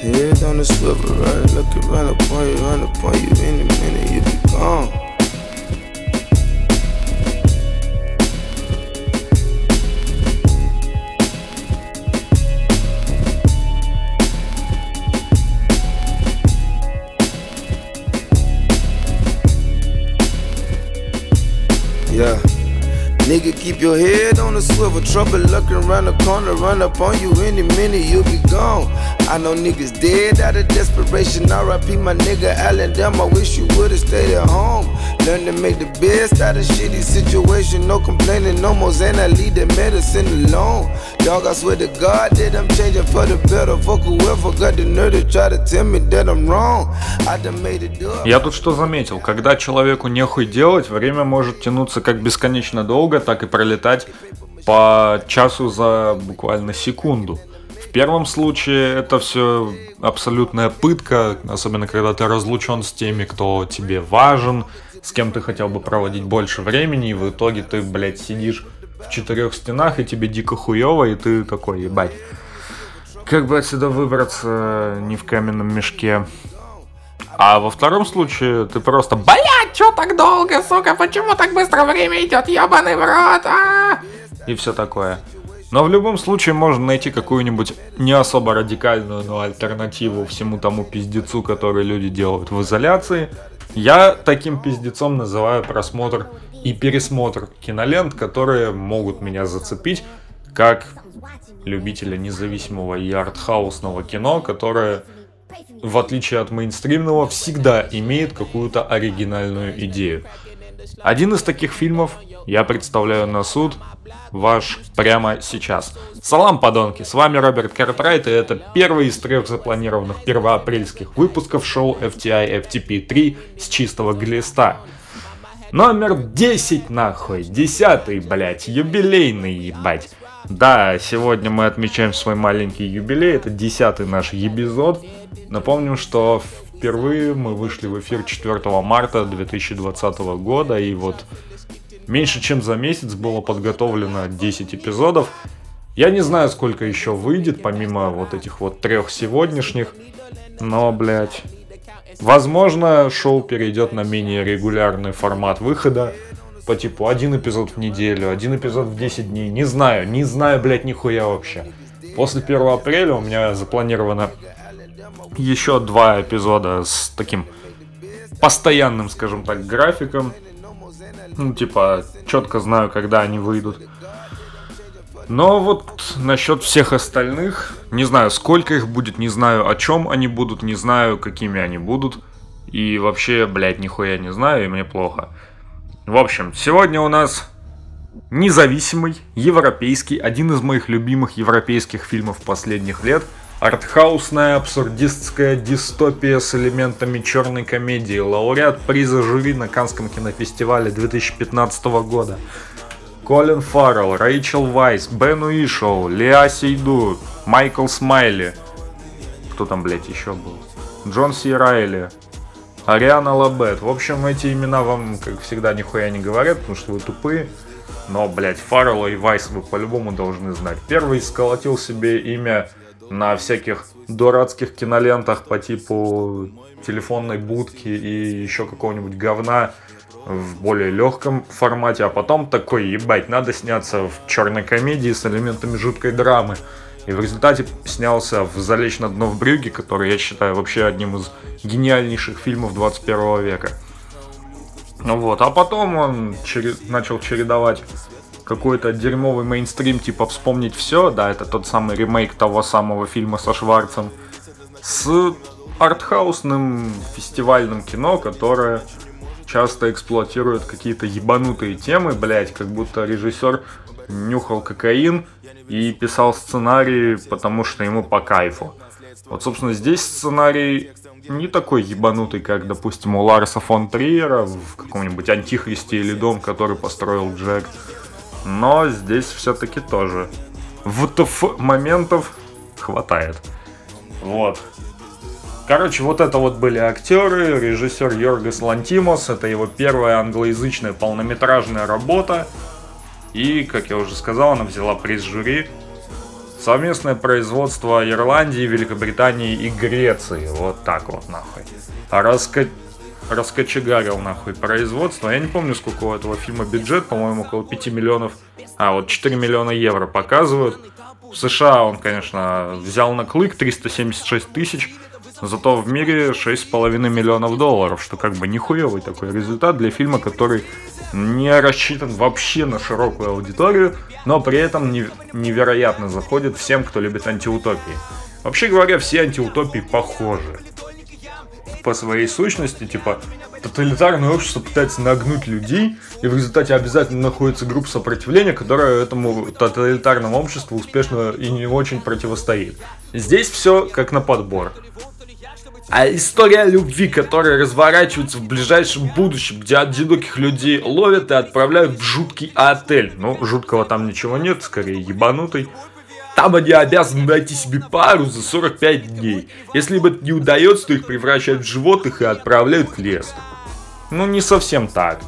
Head on the swivel, right? Looking run upon you any minute, you be gone. Yeah. Nigga, keep your head on the swivel. Trouble lurking round the corner. Run up on you any minute, you'll be gone. I know niggas dead out of desperation. R.I.P. my nigga Allen. Damn, I wish you would've stayed at home. Learn to make the best out of shitty situation. No complaining, no more Xan. I leave the medicine alone. Dog, I swear to God that I'm changing for the better. Fuck whoever got the nerve to try to tell me that I'm wrong. I done made it up. Я тут что заметил? Когда человеку нехуй делать, время может тянуться как бесконечно долго, так и пролетать по часу за буквально секунду. В первом случае это все абсолютная пытка, особенно когда ты разлучен с теми, кто тебе важен, с кем ты хотел бы проводить больше времени, и в итоге ты, блядь, сидишь в четырех стенах, и тебе дико хуево, и ты такой, ебать, как бы отсюда выбраться не в каменном мешке. А во втором случае ты просто, блядь, чё так долго, сука, почему так быстро время идет, ёбаный в рот, ааа, и все такое. Но в любом случае можно найти какую-нибудь не особо радикальную, но альтернативу всему тому пиздецу, который люди делают в изоляции. Я таким пиздецом называю просмотр и пересмотр кинолент, которые могут меня зацепить, как любителя независимого и артхаусного кино, которое... в отличие от мейнстримного, всегда имеет какую-то оригинальную идею. Один из таких фильмов я представляю на суд ваш прямо сейчас. Салам, подонки, с вами Роберт Картрайт, и это первый из трех запланированных первоапрельских выпусков шоу FTI FTP3 с чистого глиста. Номер 10, нахуй, 10-й, блять, юбилейный, ебать. Да, сегодня мы отмечаем свой маленький юбилей, это 10-й наш ебизод. Напомним, что впервые мы вышли в эфир 4 марта 2020 года, и вот меньше чем за месяц было подготовлено 10 эпизодов. Я не знаю, сколько еще выйдет, помимо вот этих вот трех сегодняшних, но, блядь, возможно, шоу перейдет на менее регулярный формат выхода, по типу один эпизод в неделю, один эпизод в 10 дней, не знаю, блядь, нихуя вообще. После 1 апреля у меня запланировано еще два эпизода с таким постоянным, скажем так, графиком. Ну, типа, четко знаю, когда они выйдут. Но вот насчет всех остальных, не знаю, сколько их будет, не знаю, о чем они будут, не знаю, какими они будут. И вообще, блядь, нихуя не знаю, и мне плохо. В общем, сегодня у нас независимый, европейский, один из моих любимых европейских фильмов последних лет. Артхаусная, абсурдистская дистопия с элементами черной комедии. Лауреат приза жюри на Каннском кинофестивале 2015 года. Колин Фаррелл, Рэйчел Вайс, Бен Уишоу, Леа Сейду, Майкл Смайли. Кто там, блять, еще был? Джон Си Райли, Ариана Лабет. В общем, эти имена вам, как всегда, нихуя не говорят, потому что вы тупые. Но, блять, Фаррелла и Вайс вы по-любому должны знать. Первый сколотил себе имя на всяких дурацких кинолентах по типу телефонной будки и еще какого-нибудь говна в более легком формате, а потом такой, ебать, надо сняться в черной комедии с элементами жуткой драмы. И в результате снялся в «Залечь на дно в брюге», который я считаю вообще одним из гениальнейших фильмов 21 века. Вот. А потом он начал чередовать какой-то дерьмовый мейнстрим, типа «Вспомнить все», да, это тот самый ремейк того самого фильма со Шварцем, с артхаусным фестивальным кино, которое часто эксплуатирует какие-то ебанутые темы, блять, как будто режиссер нюхал кокаин и писал сценарий, потому что ему по кайфу. Вот, собственно, здесь сценарий не такой ебанутый, как, допустим, у Ларса фон Триера в каком-нибудь «Антихристе» или «Дом, который построил Джек». Но здесь все-таки тоже ВТФ моментов хватает. Вот. Короче, вот это вот были актеры. Режиссер Йоргос Лантимос. Это его первая англоязычная полнометражная работа. И, как я уже сказал, она взяла приз жюри Совместное производство Ирландии, Великобритании и Греции. Вот так вот нахуй. Раскочегарил нахуй производство. Я не помню, сколько у этого фильма бюджет. По-моему, около 5 миллионов. А, вот 4 миллиона евро показывают. В США он, конечно, взял на клык 376 тысяч. Зато в мире 6,5 миллионов долларов. Что как бы нихуевый такой результат для фильма, который не рассчитан вообще на широкую аудиторию, но при этом невероятно заходит всем, кто любит антиутопии. Вообще говоря, все антиутопии похожи по своей сущности. Типа тоталитарное общество пытается нагнуть людей, и в результате обязательно находится группа сопротивления, которая этому тоталитарному обществу успешно и не очень противостоит. Здесь все как на подбор. А история любви, которая разворачивается в ближайшем будущем, где одиноких людей ловят и отправляют в жуткий отель. Ну, жуткого там ничего нет, скорее ебанутый. Там они обязаны найти себе пару за 45 дней. Если им это не удается, то их превращают в животных и отправляют в лес. Ну, не совсем так.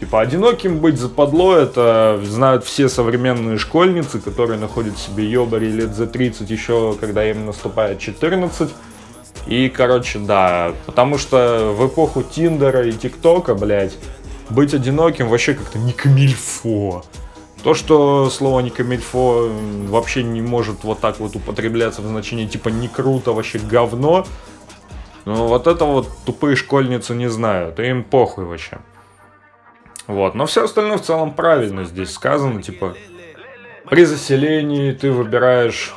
Типа, одиноким быть западло, это знают все современные школьницы, которые находят себе ёбарей лет за 30, еще когда им наступает 14. И, короче, да, потому что в эпоху Тиндера и ТикТока, блядь, быть одиноким вообще как-то не камильфо. То, что слово не камильфо вообще не может вот так вот употребляться в значении типа не круто, вообще говно, ну вот это вот тупые школьницы не знают, им похуй вообще. Вот, но все остальное в целом правильно здесь сказано, типа при заселении ты выбираешь...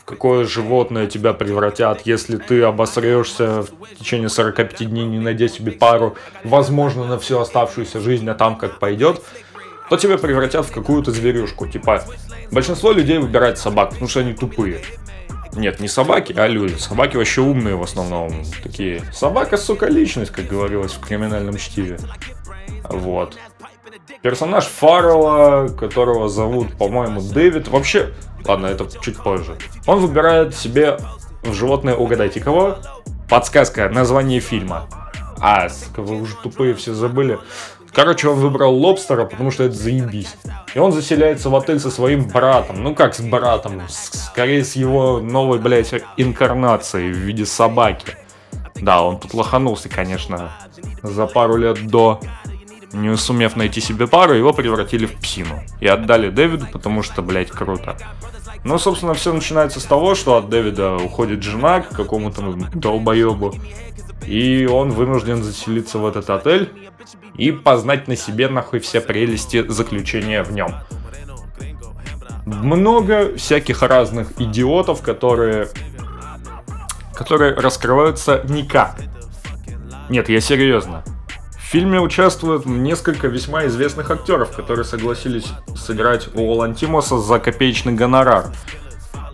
В какое животное тебя превратят, если ты обосрешься в течение 45 дней, не найдя себе пару, возможно, на всю оставшуюся жизнь, а там как пойдет, то тебя превратят в какую-то зверюшку. Типа, большинство людей выбирает собак, потому что они тупые. Нет, не собаки, а люди. Собаки вообще умные в основном. Такие, собака, сука, личность, как говорилось в криминальном чтиве. Вот. Персонаж Фаррелла, которого зовут, по-моему, Дэвид. Вообще, ладно, это чуть позже. Он выбирает себе в животное, угадайте кого? Подсказка, название фильма. А, вы уже тупые все забыли. Короче, он выбрал лобстера, потому что это заебись. И он заселяется в отель со своим братом. Ну как с братом? Скорее с его новой, блядь, инкарнацией в виде собаки. Да, он тут лоханулся, конечно, за пару лет до... Не сумев найти себе пару, его превратили в псину. И отдали Дэвиду, потому что, блядь, круто. Ну, собственно, все начинается с того, что от Дэвида уходит жена к какому-то долбоебу. И он вынужден заселиться в этот отель и познать на себе, нахуй, все прелести заключения в нем. Много всяких разных идиотов, которые раскрываются никак. Нет, я серьезно. В фильме участвуют несколько весьма известных актеров, которые согласились сыграть у Лантимоса за копеечный гонорар.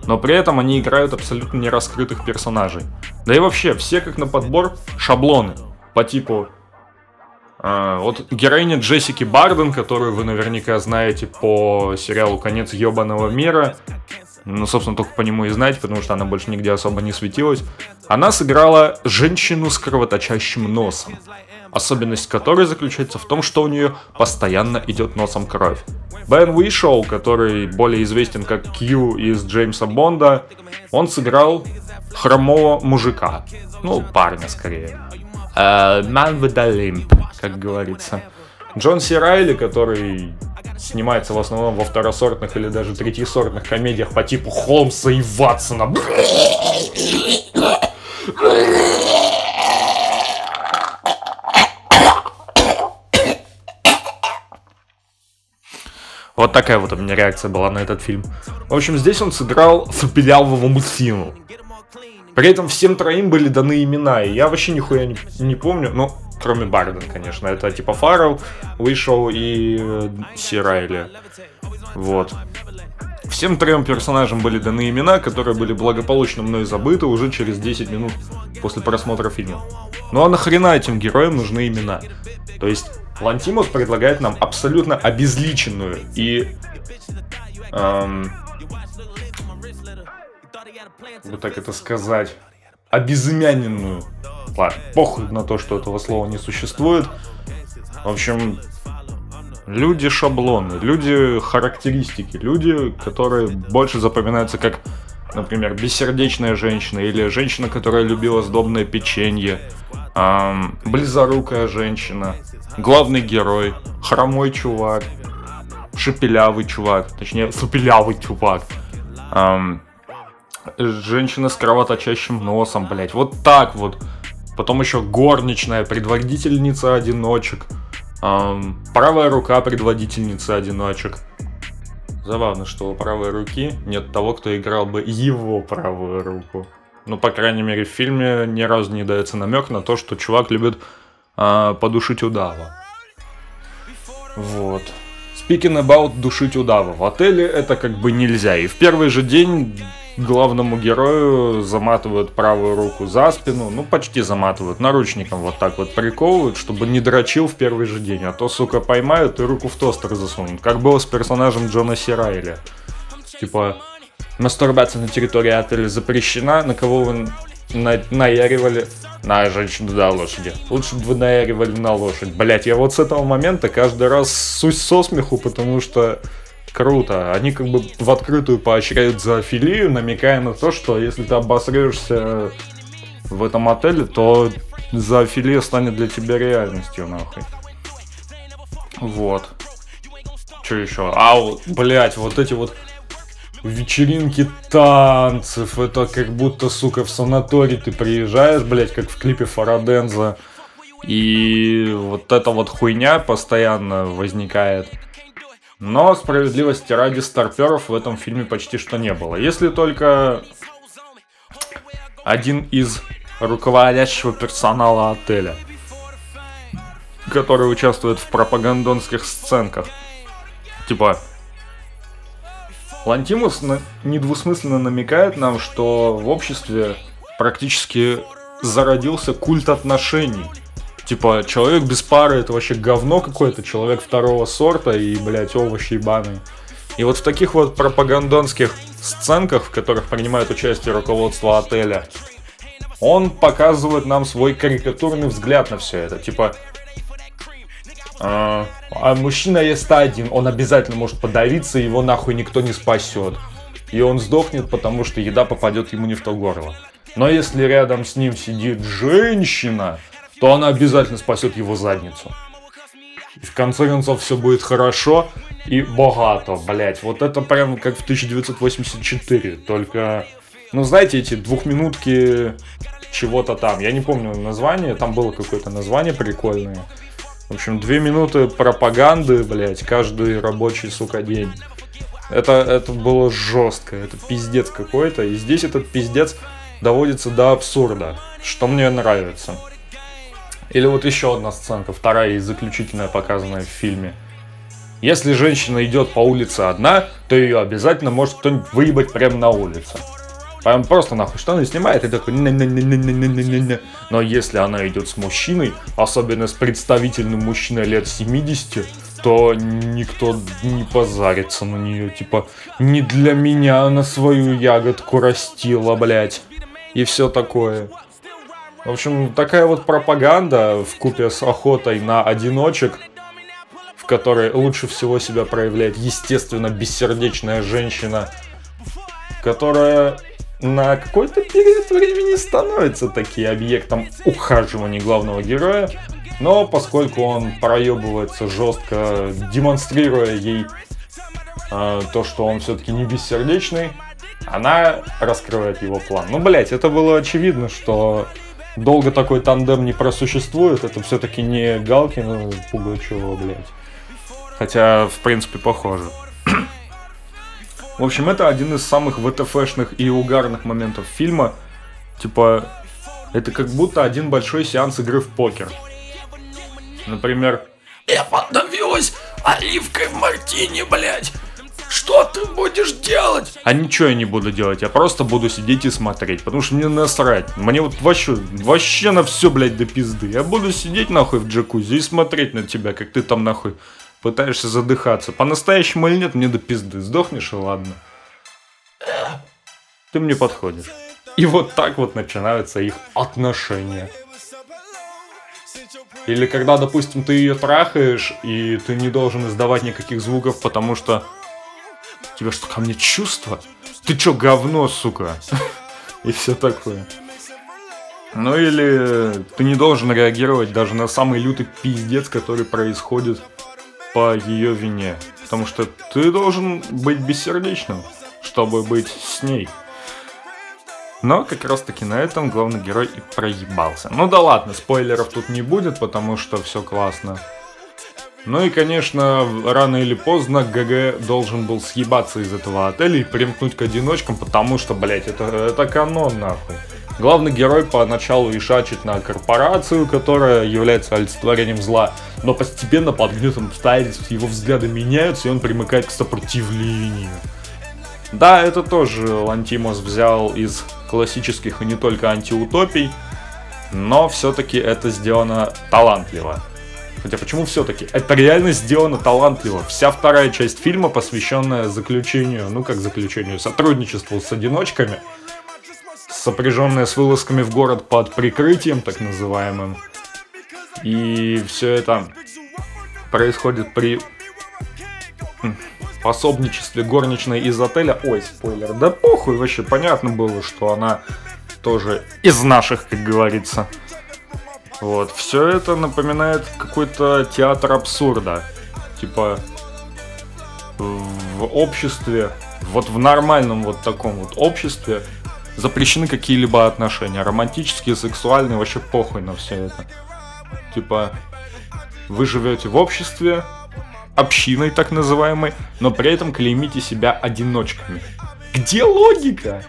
Но при этом они играют абсолютно нераскрытых персонажей. Да и вообще, все как на подбор шаблоны. По типу... вот героиня Джессики Барден, которую вы наверняка знаете по сериалу «Конец ёбаного мира». Ну, собственно, только по нему и знать, потому что она больше нигде особо не светилась. Она сыграла женщину с кровоточащим носом. Особенность которой заключается в том, что у нее постоянно идет носом кровь. Бен Уишоу, который более известен как Кью из Джеймса Бонда, он сыграл хромого мужика. Ну, парня скорее. Man with a limp, как говорится. Джон Си Райли, который снимается в основном во второсортных или даже третьесортных комедиях по типу Холмса и Ватсона. Вот такая вот у меня реакция была на этот фильм. В общем, здесь он сыграл супелявого мужчину. При этом всем троим были даны имена, и я вообще нихуя не помню, ну, кроме Барден, конечно. Это типа Фаррелл, Уишоу и Си Райли. Вот. Всем трем персонажам были даны имена, которые были благополучно мной забыты уже через 10 минут после просмотра фильма. Ну а нахрена этим героям нужны имена? То есть... Лантимос предлагает нам абсолютно обезличенную и вот так это сказать, обезымяненную. Ладно, похуй на то, что этого слова не существует. В общем, Люди шаблоны, люди характеристики, люди, которые больше запоминаются как, например, бессердечная женщина или женщина, которая любила сдобное печенье, близорукая женщина, главный герой, хромой чувак, супелявый чувак. Женщина с кровоточащим носом, блять, вот так вот. Потом еще горничная, предводительница одиночек, правая рука предводительница одиночек. Забавно, что у правой руки нет того, кто играл бы его правую руку. Ну, по крайней мере, в фильме ни разу не дается намек на то, что чувак любит подушить удава. Вот. Speaking about душить удава. В отеле это как бы нельзя. И в первый же день главному герою заматывают правую руку за спину. Ну, почти заматывают. Наручником вот так вот приковывают, чтобы не дрочил в первый же день. А то, сука, поймают и руку в тостер засунут. Как было с персонажем Джона Си Райли. Типа, мастурбация на территории отеля запрещена. На кого вы наяривали? На женщину, да, лошади. Лучше бы вы наяривали на лошадь. Блять, я вот с этого момента каждый раз ссусь со смеху, потому что... Круто. Они как бы в открытую поощряют зоофилию, намекая на то, что если ты обосрешься в этом отеле, то зоофилия станет для тебя реальностью, нахуй. Вот. Что еще? Блять, вот эти вот вечеринки танцев. Это как будто, сука, в санаторий ты приезжаешь, блять, как в клипе Фараденза. И вот эта вот хуйня постоянно возникает. Но справедливости ради старперов в этом фильме почти что не было. Если только один из руководящего персонала отеля, который участвует в пропагандонских сценках. Типа, Лантимос недвусмысленно намекает нам, что в обществе практически зародился культ отношений. Типа, человек без пары это вообще говно какое-то, человек второго сорта и, блядь, овощи ебаные. И вот в таких вот пропагандонских сценках, в которых принимает участие руководство отеля, он показывает нам свой карикатурный взгляд на все это. Типа, а мужчина ест один, он обязательно может подавиться, его нахуй никто не спасет. И он сдохнет, потому что еда попадет ему не в то горло. Но если рядом с ним сидит женщина, то она обязательно спасет его задницу. И в конце концов все будет хорошо и богато, блять. Вот это прям как в 1984. Только, ну знаете, эти двухминутки чего-то там. Я не помню название, там было какое-то название прикольное. В общем, 2 минуты пропаганды, блять, каждый рабочий, сука, день. Это было жестко, это пиздец какой-то. И здесь этот пиздец доводится до абсурда, что мне нравится. Или вот еще одна сценка, вторая и заключительная, показанная в фильме. Если женщина идет по улице одна, то ее обязательно может кто-нибудь выебать прямо на улице. Прям просто нахуй штаны снимает и такой... Но если она идет с мужчиной, особенно с представительным мужчиной лет 70, то никто не позарится на нее. Типа, не для меня она свою ягодку растила, блять. И все такое. В общем, такая вот пропаганда вкупе с охотой на одиночек, в которой лучше всего себя проявляет, естественно, бессердечная женщина, которая на какой-то период времени становится таки объектом ухаживания главного героя, но поскольку он проебывается жестко, демонстрируя ей то, что он все-таки не бессердечный, она раскрывает его план. Ну, блять, это было очевидно, что... Долго такой тандем не просуществует, это все-таки не Галкин, Пугачева, блядь. Хотя, в принципе, похоже. В общем, это один из самых ВТФшных и угарных моментов фильма. Типа, это как будто один большой сеанс игры в покер. Например, я подавилась оливкой в мартини, блядь. Что ты будешь делать? А ничего я не буду делать, я просто буду сидеть и смотреть, потому что мне насрать. Мне вот вообще на все, блядь, до пизды. Я буду сидеть, нахуй, в джакузи и смотреть на тебя, как ты там, нахуй, пытаешься задыхаться. По-настоящему или нет, мне до пизды. Сдохнешь и ладно. Ты мне подходишь. И вот так вот начинаются их отношения. Или когда, допустим, ты ее трахаешь, и ты не должен издавать никаких звуков, потому что... У тебя что, ко мне чувства? Ты чё, говно, сука? И все такое. Ну или ты не должен реагировать даже на самый лютый пиздец, который происходит по ее вине. Потому что ты должен быть бессердечным, чтобы быть с ней. Но как раз таки на этом главный герой и проебался. Ну да ладно, спойлеров тут не будет, потому что все классно. Ну и конечно, рано или поздно ГГ должен был съебаться из этого отеля и примкнуть к одиночкам, потому что, блять, это канон нахуй. Главный герой поначалу ишачит на корпорацию, которая является олицетворением зла, но постепенно под гнетом обстоятельств его взгляды меняются, и он примыкает к сопротивлению. Да, это тоже Лантимос взял из классических и не только антиутопий, но все-таки это сделано талантливо. Хотя почему все-таки? Это реально сделано талантливо. Вся вторая часть фильма, посвященная заключению, ну как заключению, сотрудничеству с одиночками, сопряженная с вылазками в город под прикрытием, так называемым. И все это происходит при пособничестве горничной из отеля. Ой, спойлер, да похуй, вообще понятно было, что она тоже из наших, как говорится. Вот, все это напоминает какой-то театр абсурда. Типа в обществе, вот в нормальном вот таком вот обществе запрещены какие-либо отношения, романтические, сексуальные, вообще похуй на все это. Типа, вы живете в обществе, общиной так называемой, но при этом клеймите себя одиночками. Где логика?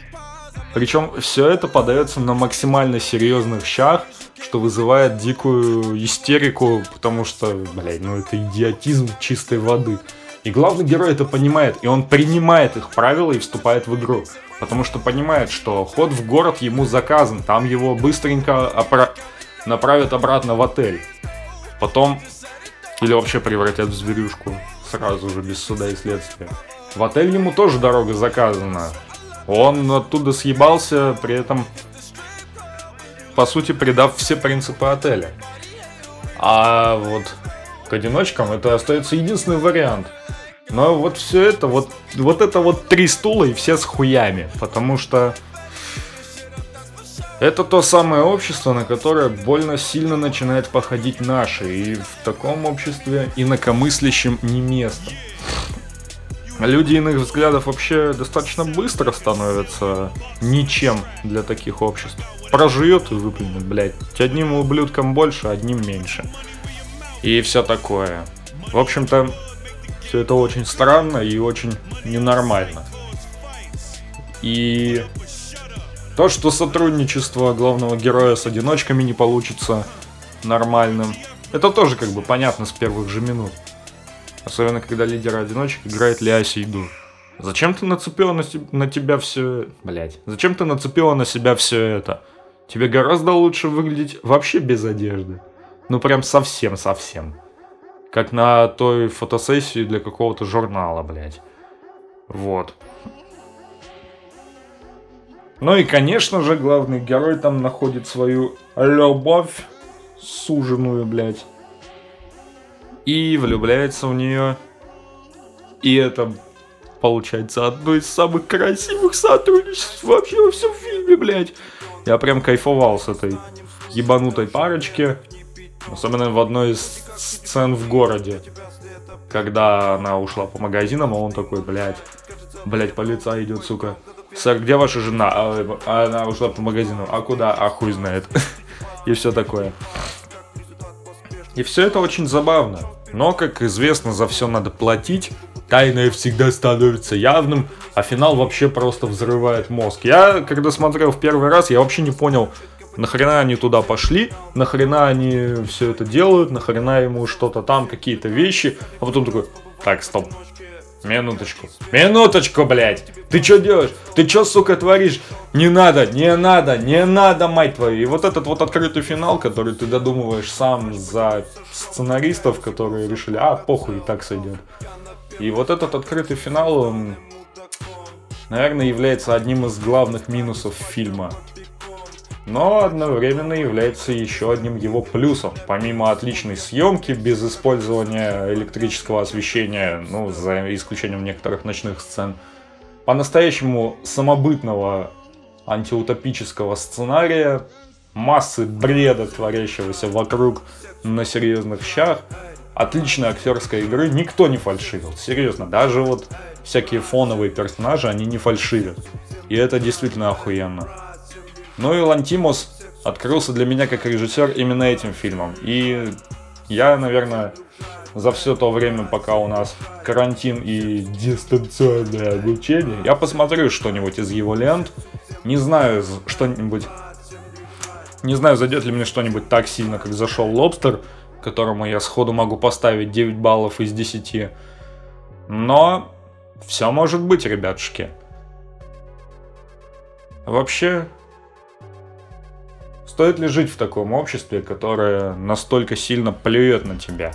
Причем все это подается на максимально серьезных щах, что вызывает дикую истерику, потому что, блядь, ну это идиотизм чистой воды. И главный герой это понимает, и он принимает их правила и вступает в игру. Потому что понимает, что ход в город ему заказан, там его быстренько направят обратно в отель. Потом, или вообще превратят в зверюшку, сразу же, без суда и следствия. В отель ему тоже дорога заказана. Он оттуда съебался, при этом, по сути, предав все принципы отеля. А вот к одиночкам это остается единственный вариант. Но вот все это вот три стула и все с хуями, потому что это то самое общество, на которое больно сильно начинает походить наше, и в таком обществе инакомыслящим не место. Люди иных взглядов вообще достаточно быстро становятся ничем для таких обществ. Прожует и выплюнет, блядь, одним ублюдком больше, одним меньше. И все такое. В общем-то, все это очень странно и очень ненормально. И то, что сотрудничество главного героя с одиночками не получится нормальным, это тоже как бы понятно с первых же минут. Особенно, когда лидера-одиночек играет Леа Сейду. Зачем ты нацепила на тебя все... Блять. Зачем ты нацепила на себя все это? Тебе гораздо лучше выглядеть вообще без одежды. Ну прям совсем-совсем. Как на той фотосессии для какого-то журнала, блядь. Вот. Ну и, конечно же, главный герой там находит свою любовь суженую, блядь. И влюбляется в нее. И это, получается, одно из самых красивых сотрудничеств вообще во всем фильме, блядь. Я прям кайфовал с этой ебанутой парочки. Особенно в одной из сцен в городе, когда она ушла по магазинам, а он такой, блядь, полиция идет, сука. Сэр, где ваша жена? А она ушла по магазинам. А куда? А хуй знает. И все такое. И все это очень забавно. Но, как известно, за все надо платить. Тайное всегда становится явным, а финал вообще просто взрывает мозг. Я, когда смотрел в первый раз, я вообще не понял, нахрена они туда пошли, нахрена они все это делают, нахрена ему что-то там, какие-то вещи. А потом такой, так, стоп, минуточку, блядь, ты что делаешь, ты что, сука, творишь, не надо, мать твою. И вот этот вот открытый финал, который ты додумываешь сам за сценаристов, которые решили, похуй, и так сойдет. И вот этот открытый финал, он, наверное, является одним из главных минусов фильма. но одновременно является еще одним его плюсом. Помимо отличной съемки, без использования электрического освещения, ну, за исключением некоторых ночных сцен, по-настоящему самобытного антиутопического сценария, массы бреда, творящегося вокруг на серьезных щах, отличной актерской игры, никто не фальшивил, серьезно, даже вот всякие фоновые персонажи, они не фальшивят, и это действительно охуенно. Ну и Лантимос открылся для меня как режиссер именно этим фильмом, и я, наверное, за все то время, пока у нас карантин и дистанционное обучение, я посмотрю что-нибудь из его лент, не знаю, зайдет ли мне что-нибудь так сильно, как зашел «Лобстер», которому я сходу могу поставить 9 баллов из 10. Но все может быть, ребятушки. Вообще, стоит ли жить в таком обществе, которое настолько сильно плюет на тебя?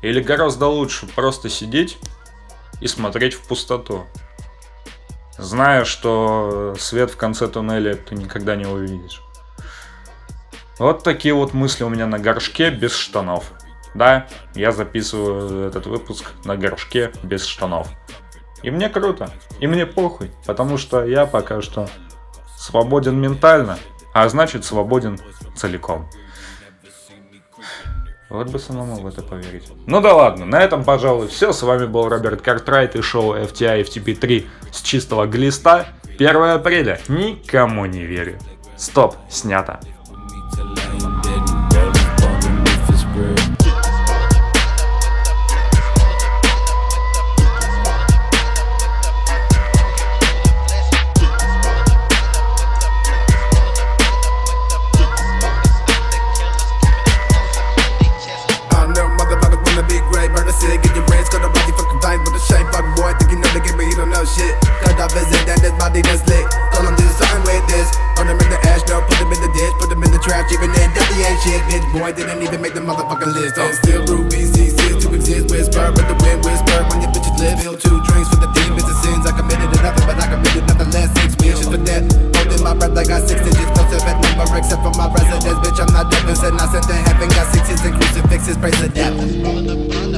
Или гораздо лучше просто сидеть и смотреть в пустоту, зная, что свет в конце туннеля ты никогда не увидишь? Вот такие вот мысли у меня на горшке без штанов. Да, я записываю этот выпуск на горшке без штанов. И мне круто, и мне похуй, потому что я пока что свободен ментально, а значит свободен целиком. Вот бы самому в это поверить. Ну да ладно, на этом, пожалуй, все. С вами был Роберт Картрайт и шоу FTI FTP3 с чистого глиста. 1 апреля. Никому не верю. Стоп, снято. Boy, didn't even make the motherfucking list. And still rubies, these sins to exist. Whisper, but the wind whisper. When your bitches live, ill two drinks for the demons and sins. I committed to nothing, but I committed nothing less. 6 wishes for death. Holding my breath like I got 6 digits. No separate number except for my residence. Bitch, I'm not deaf. And I sent to heaven. Got 6 years and crucifixes. Praise the death.